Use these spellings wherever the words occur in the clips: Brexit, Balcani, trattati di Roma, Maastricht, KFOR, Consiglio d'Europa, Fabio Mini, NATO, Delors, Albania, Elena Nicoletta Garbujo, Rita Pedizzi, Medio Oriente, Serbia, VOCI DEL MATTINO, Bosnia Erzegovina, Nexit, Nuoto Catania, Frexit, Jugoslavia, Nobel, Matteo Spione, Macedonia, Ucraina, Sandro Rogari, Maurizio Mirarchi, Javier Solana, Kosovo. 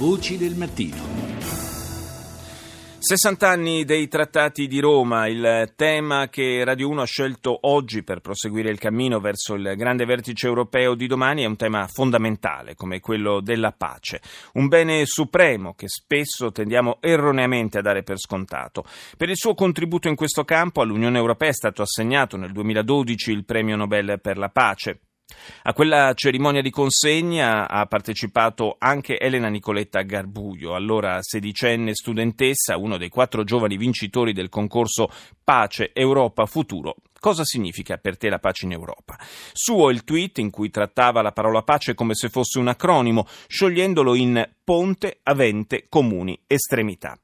Voci del mattino. 60 anni dei trattati di Roma, il tema che Radio 1 ha scelto oggi per proseguire il cammino verso il grande vertice europeo di domani è un tema fondamentale come quello della pace, un bene supremo che spesso tendiamo erroneamente a dare per scontato. Per il suo contributo in questo campo all'Unione Europea è stato assegnato nel 2012 il Premio Nobel per la pace. A quella cerimonia di consegna ha partecipato anche Elena Nicoletta Garbujo, allora sedicenne studentessa, uno dei 4 giovani vincitori del concorso Pace Europa Futuro. Cosa significa per te la pace in Europa? Suo il tweet in cui trattava la parola pace come se fosse un acronimo, sciogliendolo in ponte, avente, comuni, estremità.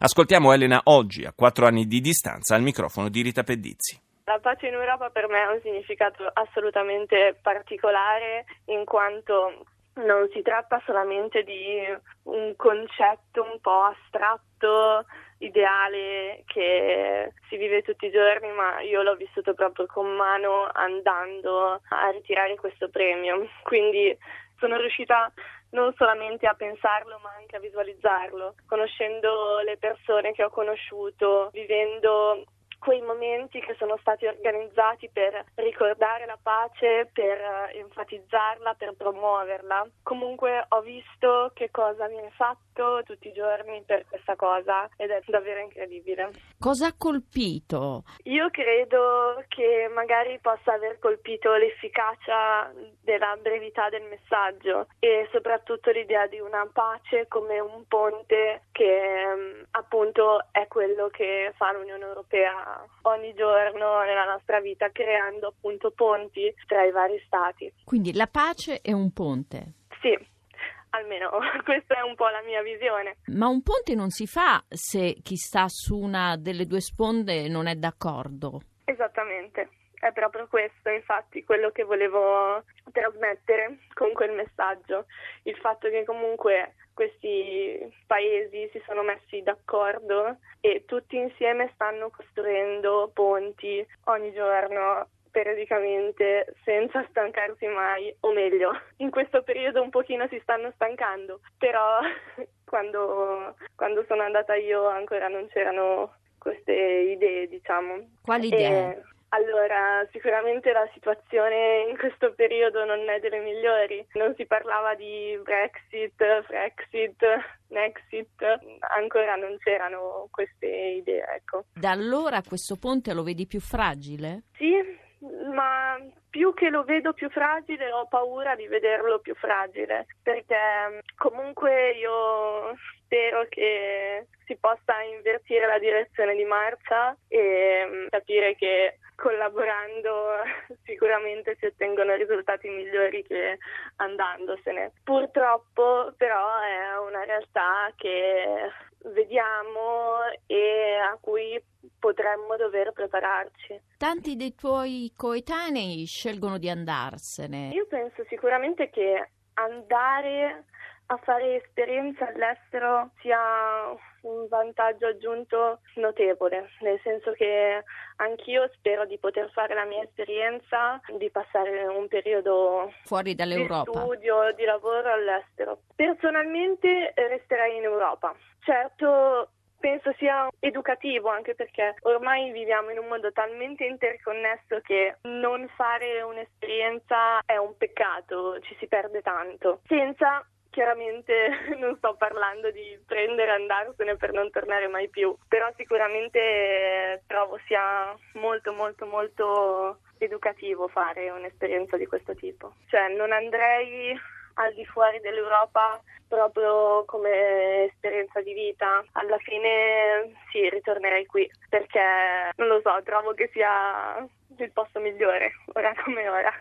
Ascoltiamo Elena oggi, a 4 anni di distanza, al microfono di Rita Pedizzi. La pace in Europa per me ha un significato assolutamente particolare, in quanto non si tratta solamente di un concetto un po' astratto, ideale, che si vive tutti i giorni, ma io l'ho vissuto proprio con mano andando a ritirare questo premio. Quindi sono riuscita non solamente a pensarlo, ma anche a visualizzarlo, conoscendo le persone che ho conosciuto, vivendo quei momenti che sono stati organizzati per ricordare la pace, per enfatizzarla, per promuoverla. Comunque ho visto che cosa viene fatto tutti i giorni per questa cosa ed è davvero incredibile. Cosa ha colpito? Io credo che magari possa aver colpito l'efficacia della brevità del messaggio e soprattutto l'idea di una pace come un ponte che appunto è quello che fa l'Unione Europea ogni giorno nella nostra vita, creando appunto ponti tra i vari stati. Quindi la pace è un ponte? Sì, almeno questa è un po' la mia visione. Ma un ponte non si fa se chi sta su una delle due sponde non è d'accordo? Esattamente, è proprio questo infatti quello che volevo trasmettere con quel messaggio, il fatto che comunque questi paesi si sono messi d'accordo e tutti insieme stanno costruendo ponti ogni giorno, periodicamente, senza stancarsi mai, o meglio, in questo periodo un pochino si stanno stancando, però quando sono andata io ancora non c'erano queste idee, diciamo. Quali idee? Allora, sicuramente la situazione in questo periodo non è delle migliori, non si parlava di Brexit, Frexit, Nexit, ancora non c'erano queste idee, ecco. Da allora questo ponte lo vedi più fragile? Sì, ma più che lo vedo più fragile ho paura di vederlo più fragile, perché comunque io spero che si possa invertire la direzione di marcia e capire che collaborando sicuramente si ottengono risultati migliori che andandosene. Purtroppo però è una realtà che vediamo e a cui potremmo dover prepararci. Tanti dei tuoi coetanei scelgono di andarsene. Io penso sicuramente che andare a fare esperienza all'estero sia un vantaggio aggiunto notevole, nel senso che anch'io spero di poter fare la mia esperienza, di passare un periodo fuori dall'Europa, di studio, di lavoro all'estero. Personalmente resterei in Europa. Certo, penso sia educativo, anche perché ormai viviamo in un mondo talmente interconnesso che non fare un'esperienza è un peccato, ci si perde tanto. Senza, chiaramente, non sto parlando di prendere e andarsene per non tornare mai più, però sicuramente trovo sia molto molto molto educativo fare un'esperienza di questo tipo. Cioè, non andrei al di fuori dell'Europa proprio come esperienza di vita. Alla fine sì, ritornerei qui, perché non lo so, trovo che sia il posto migliore, ora come ora.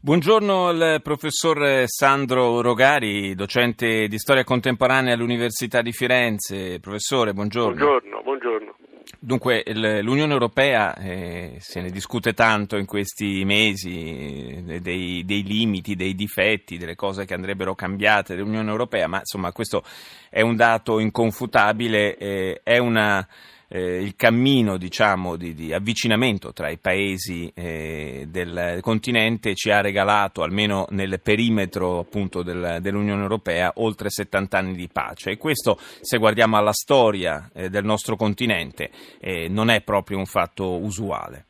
Buongiorno al professor Sandro Rogari, docente di storia contemporanea all'Università di Firenze. Professore, buongiorno. Buongiorno, buongiorno. Dunque, l'Unione Europea, se ne discute tanto in questi mesi, dei limiti, dei difetti, delle cose che andrebbero cambiate dell'Unione Europea, ma insomma questo è un dato inconfutabile, è una il cammino, diciamo, di avvicinamento tra i paesi del continente ci ha regalato, almeno nel perimetro appunto dell'Unione Europea, oltre 70 anni di pace, e questo, se guardiamo alla storia del nostro continente, non è proprio un fatto usuale.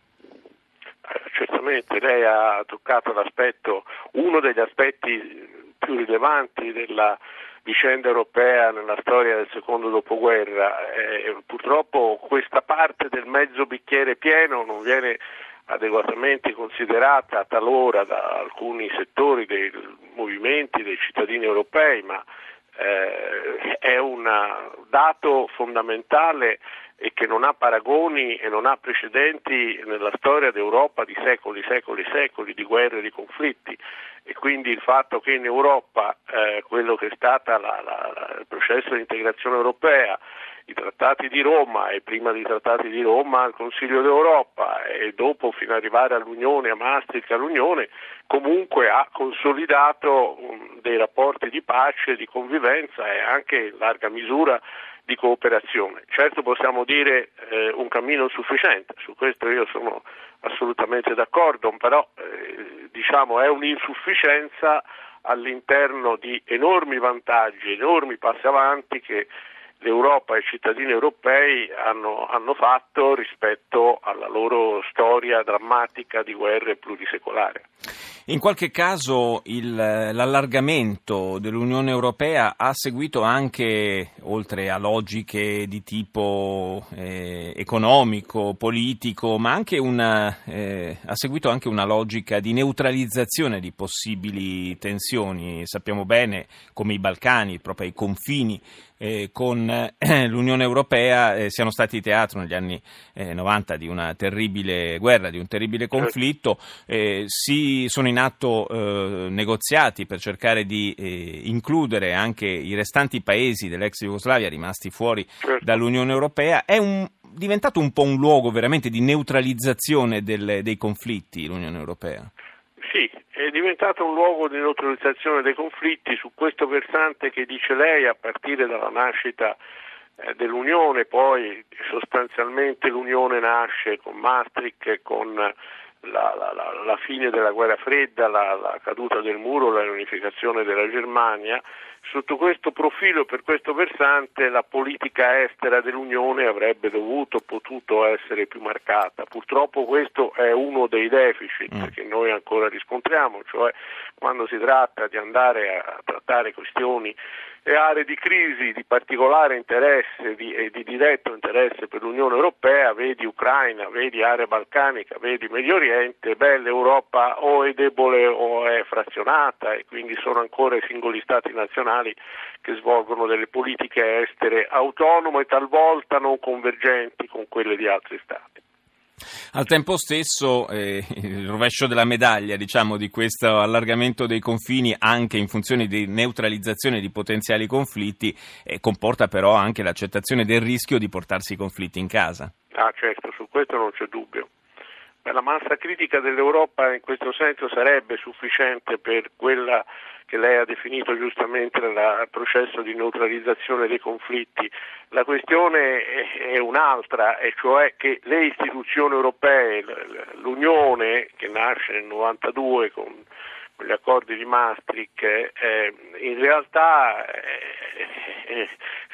Certamente, lei ha toccato l'aspetto, uno degli aspetti più rilevanti della vicenda europea nella storia del secondo dopoguerra. Purtroppo questa parte del mezzo bicchiere pieno non viene adeguatamente considerata talora da alcuni settori dei movimenti dei cittadini europei, ma è un dato fondamentale e che non ha paragoni e non ha precedenti nella storia d'Europa di secoli di guerre e di conflitti, e quindi il fatto che in Europa quello che è stata il processo di integrazione europea, i trattati di Roma e prima dei trattati di Roma il Consiglio d'Europa e dopo fino ad arrivare all'Unione, a Maastricht, all'Unione, comunque ha consolidato dei rapporti di pace, di convivenza e anche in larga misura di cooperazione. Certo possiamo dire un cammino sufficiente, su questo io sono assolutamente d'accordo, però diciamo è un'insufficienza all'interno di enormi vantaggi, enormi passi avanti che l'Europa e i cittadini europei hanno fatto rispetto alla loro storia drammatica di guerre plurisecolari. In qualche caso l'allargamento dell'Unione Europea ha seguito anche, oltre a logiche di tipo economico, politico, ma anche ha seguito anche una logica di neutralizzazione di possibili tensioni. Sappiamo bene come i Balcani, proprio ai confini con l'Unione Europea, siano stati teatro negli anni 90 di una terribile guerra, di un terribile conflitto. Sono in atto negoziati per cercare di includere anche i restanti paesi dell'ex Jugoslavia rimasti fuori dall'Unione Europea. È diventato un po' un luogo veramente di neutralizzazione dei conflitti l'Unione Europea. Sì, è diventato un luogo di neutralizzazione dei conflitti su questo versante che dice lei, a partire dalla nascita dell'Unione. Poi sostanzialmente l'Unione nasce con Maastricht, con la fine della guerra fredda, la caduta del muro, la riunificazione della Germania. Sotto questo profilo, per questo versante, la politica estera dell'Unione avrebbe potuto essere più marcata. Purtroppo questo è uno dei deficit che noi ancora riscontriamo, cioè quando si tratta di andare a trattare questioni e aree di crisi di particolare interesse e di diretto interesse per l'Unione Europea, vedi Ucraina, vedi area balcanica, vedi Medio Oriente, l'Europa o è debole o è frazionata, e quindi sono ancora i singoli stati nazionali che svolgono delle politiche estere autonome, talvolta non convergenti con quelle di altri stati. Al tempo stesso il rovescio della medaglia, diciamo, di questo allargamento dei confini anche in funzione di neutralizzazione di potenziali conflitti comporta però anche l'accettazione del rischio di portarsi i conflitti in casa. Ah certo, su questo non c'è dubbio. La massa critica dell'Europa in questo senso sarebbe sufficiente per quella che lei ha definito giustamente il processo di neutralizzazione dei conflitti. La questione è un'altra, e cioè che le istituzioni europee, l'Unione che nasce nel 92 con gli accordi di Maastricht, in realtà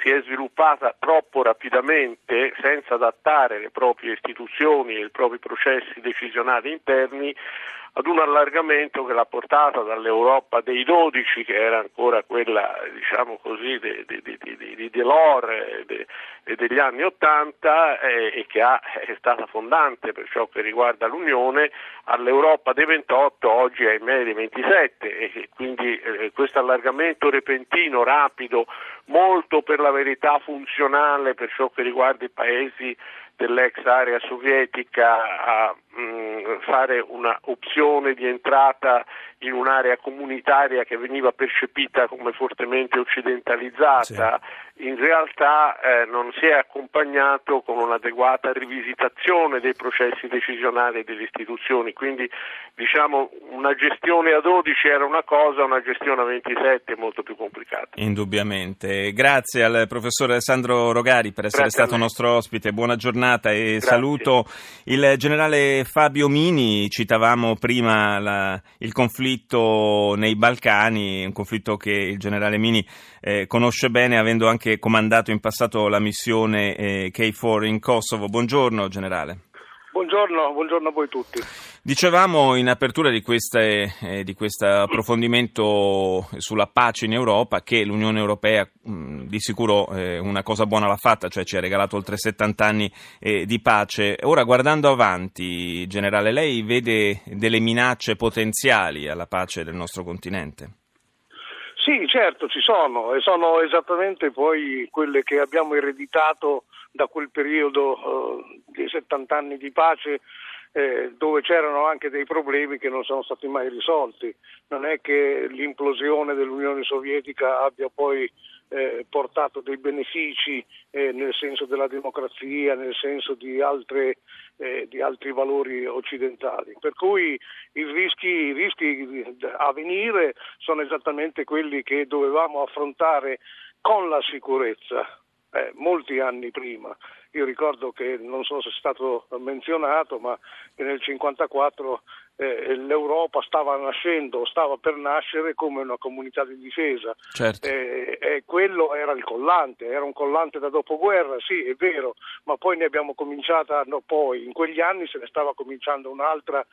si è sviluppata troppo rapidamente, senza adattare le proprie istituzioni e i propri processi decisionali interni ad un allargamento che l'ha portata dall'Europa dei 12, che era ancora quella, diciamo così, di Delors e degli anni 80 e che è stata fondante per ciò che riguarda l'Unione, all'Europa dei 28, oggi ahimè dei 27, e quindi questo allargamento repentino, rapido, molto per la verità funzionale per ciò che riguarda i paesi dell'ex area sovietica, ha fare una opzione di entrata in un'area comunitaria che veniva percepita come fortemente occidentalizzata, sì. In realtà non si è accompagnato con un'adeguata rivisitazione dei processi decisionali e delle istituzioni, quindi diciamo una gestione a 12 era una cosa, una gestione a 27 è molto più complicata. Indubbiamente. Grazie al professor Sandro Rogari per essere stato nostro ospite, buona giornata e saluto il generale Fabio Mini. Citavamo prima il conflitto nei Balcani, un conflitto che il generale Mini conosce bene, avendo anche comandato in passato la missione KFOR in Kosovo. Buongiorno generale. Buongiorno a voi tutti. Dicevamo in apertura di questo approfondimento sulla pace in Europa che l'Unione Europea di sicuro una cosa buona l'ha fatta, cioè ci ha regalato oltre 70 anni di pace. Ora, guardando avanti, generale, lei vede delle minacce potenziali alla pace del nostro continente? Sì, certo, ci sono, e sono esattamente poi quelle che abbiamo ereditato da quel periodo dei 70 anni di pace, dove c'erano anche dei problemi che non sono stati mai risolti. Non è che l'implosione dell'Unione Sovietica abbia poi portato dei benefici nel senso della democrazia, nel senso di altri valori occidentali. Per cui i rischi a venire sono esattamente quelli che dovevamo affrontare con la sicurezza. Molti anni prima. Io ricordo che, non so se è stato menzionato, ma nel 1954 l'Europa stava nascendo, stava per nascere come una comunità di difesa. Certo. E quello era il collante, era un collante da dopoguerra, sì, è vero, ma poi ne abbiamo cominciata, no, poi in quegli anni se ne stava cominciando un'altra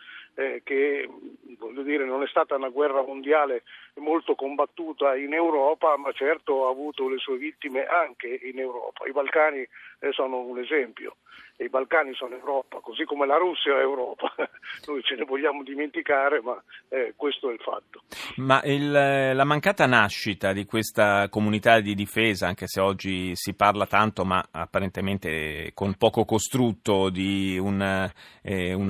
che, voglio dire, non è stata una guerra mondiale molto combattuta in Europa, ma certo ha avuto le sue vittime anche in Europa. I Balcani sono un esempio. I Balcani sono Europa, così come la Russia è Europa. Noi ce ne vogliamo dimenticare, ma questo è il fatto. Ma la mancata nascita di questa comunità di difesa, anche se oggi si parla tanto, ma apparentemente con poco costrutto, di una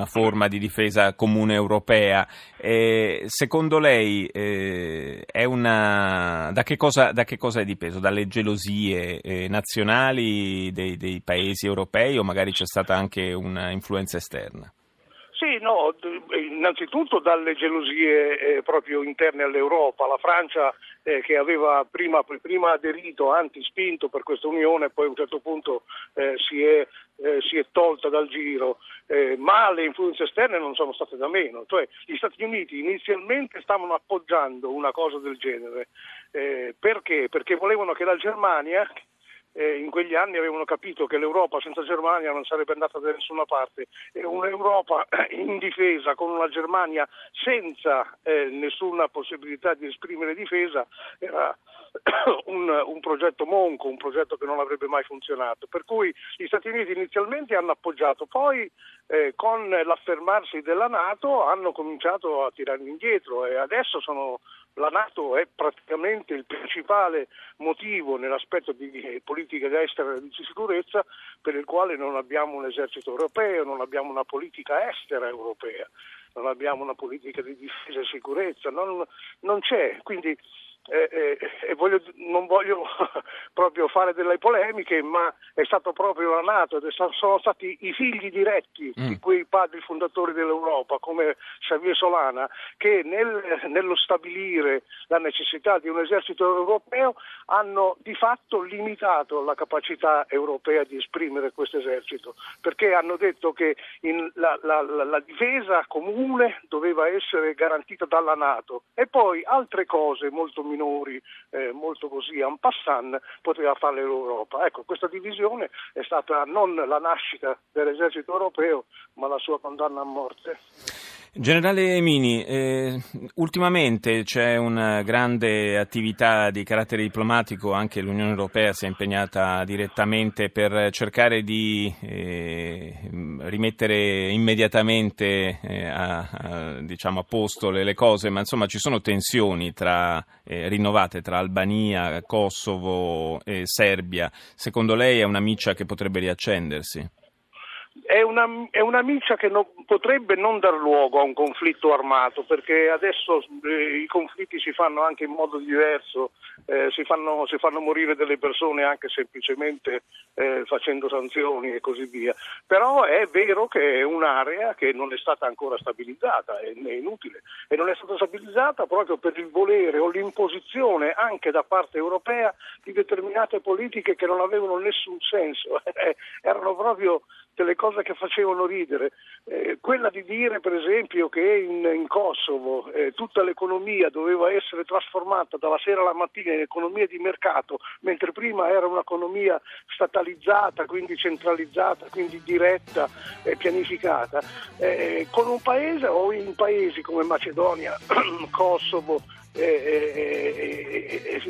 forma di difesa comune europea, secondo lei è una... da che cosa è dipeso? Dalle gelosie nazionali dei paesi europei, o magari c'è stata anche una influenza esterna? Sì, no, innanzitutto dalle gelosie proprio interne all'Europa. La Francia che aveva prima aderito, anzi spinto per questa unione, poi a un certo punto si è tolta dal giro, ma le influenze esterne non sono state da meno, cioè gli Stati Uniti inizialmente stavano appoggiando una cosa del genere, perché? Perché volevano che la Germania... in quegli anni avevano capito che l'Europa senza Germania non sarebbe andata da nessuna parte, e un'Europa in difesa con una Germania senza nessuna possibilità di esprimere difesa era un progetto monco, un progetto che non avrebbe mai funzionato. Per cui gli Stati Uniti inizialmente hanno appoggiato, poi con l'affermarsi della NATO hanno cominciato a tirare indietro, e adesso la NATO è praticamente il principale motivo nell'aspetto di politica estera e di sicurezza per il quale non abbiamo un esercito europeo, non abbiamo una politica estera europea, non abbiamo una politica di difesa e sicurezza, non c'è. Quindi non voglio proprio fare delle polemiche, ma è stato proprio la NATO, sono stati i figli diretti di quei padri fondatori dell'Europa come Javier Solana, che nello stabilire la necessità di un esercito europeo hanno di fatto limitato la capacità europea di esprimere questo esercito, perché hanno detto che la difesa comune doveva essere garantita dalla NATO, e poi altre cose molto minori, molto così en passant, poteva fare l'Europa. Ecco, questa divisione è stata non la nascita dell'esercito europeo, ma la sua condanna a morte. Generale Mini, ultimamente c'è una grande attività di carattere diplomatico, anche l'Unione Europea si è impegnata direttamente per cercare di rimettere immediatamente a posto le cose, ma insomma ci sono tensioni rinnovate tra Albania, Kosovo e Serbia. Secondo lei è una miccia che potrebbe riaccendersi? È una miccia che potrebbe non dar luogo a un conflitto armato, perché adesso i conflitti si fanno anche in modo diverso, si fanno morire delle persone anche semplicemente facendo sanzioni e così via. Però è vero che è un'area che non è stata ancora stabilizzata, è inutile, e non è stata stabilizzata proprio per il volere o l'imposizione anche da parte europea di determinate politiche che non avevano nessun senso, erano proprio delle cose che facevano ridere, quella di dire per esempio che in Kosovo tutta l'economia doveva essere trasformata dalla sera alla mattina in economia di mercato, mentre prima era un'economia statalizzata, quindi centralizzata, quindi diretta e pianificata, con un paese o in paesi come Macedonia, Kosovo e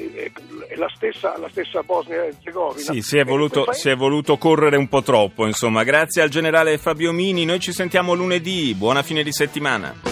la stessa Bosnia Erzegovina. Sì, si è voluto correre un po' troppo, insomma. Grazie al generale Fabio Mini, noi ci sentiamo lunedì, buona fine di settimana.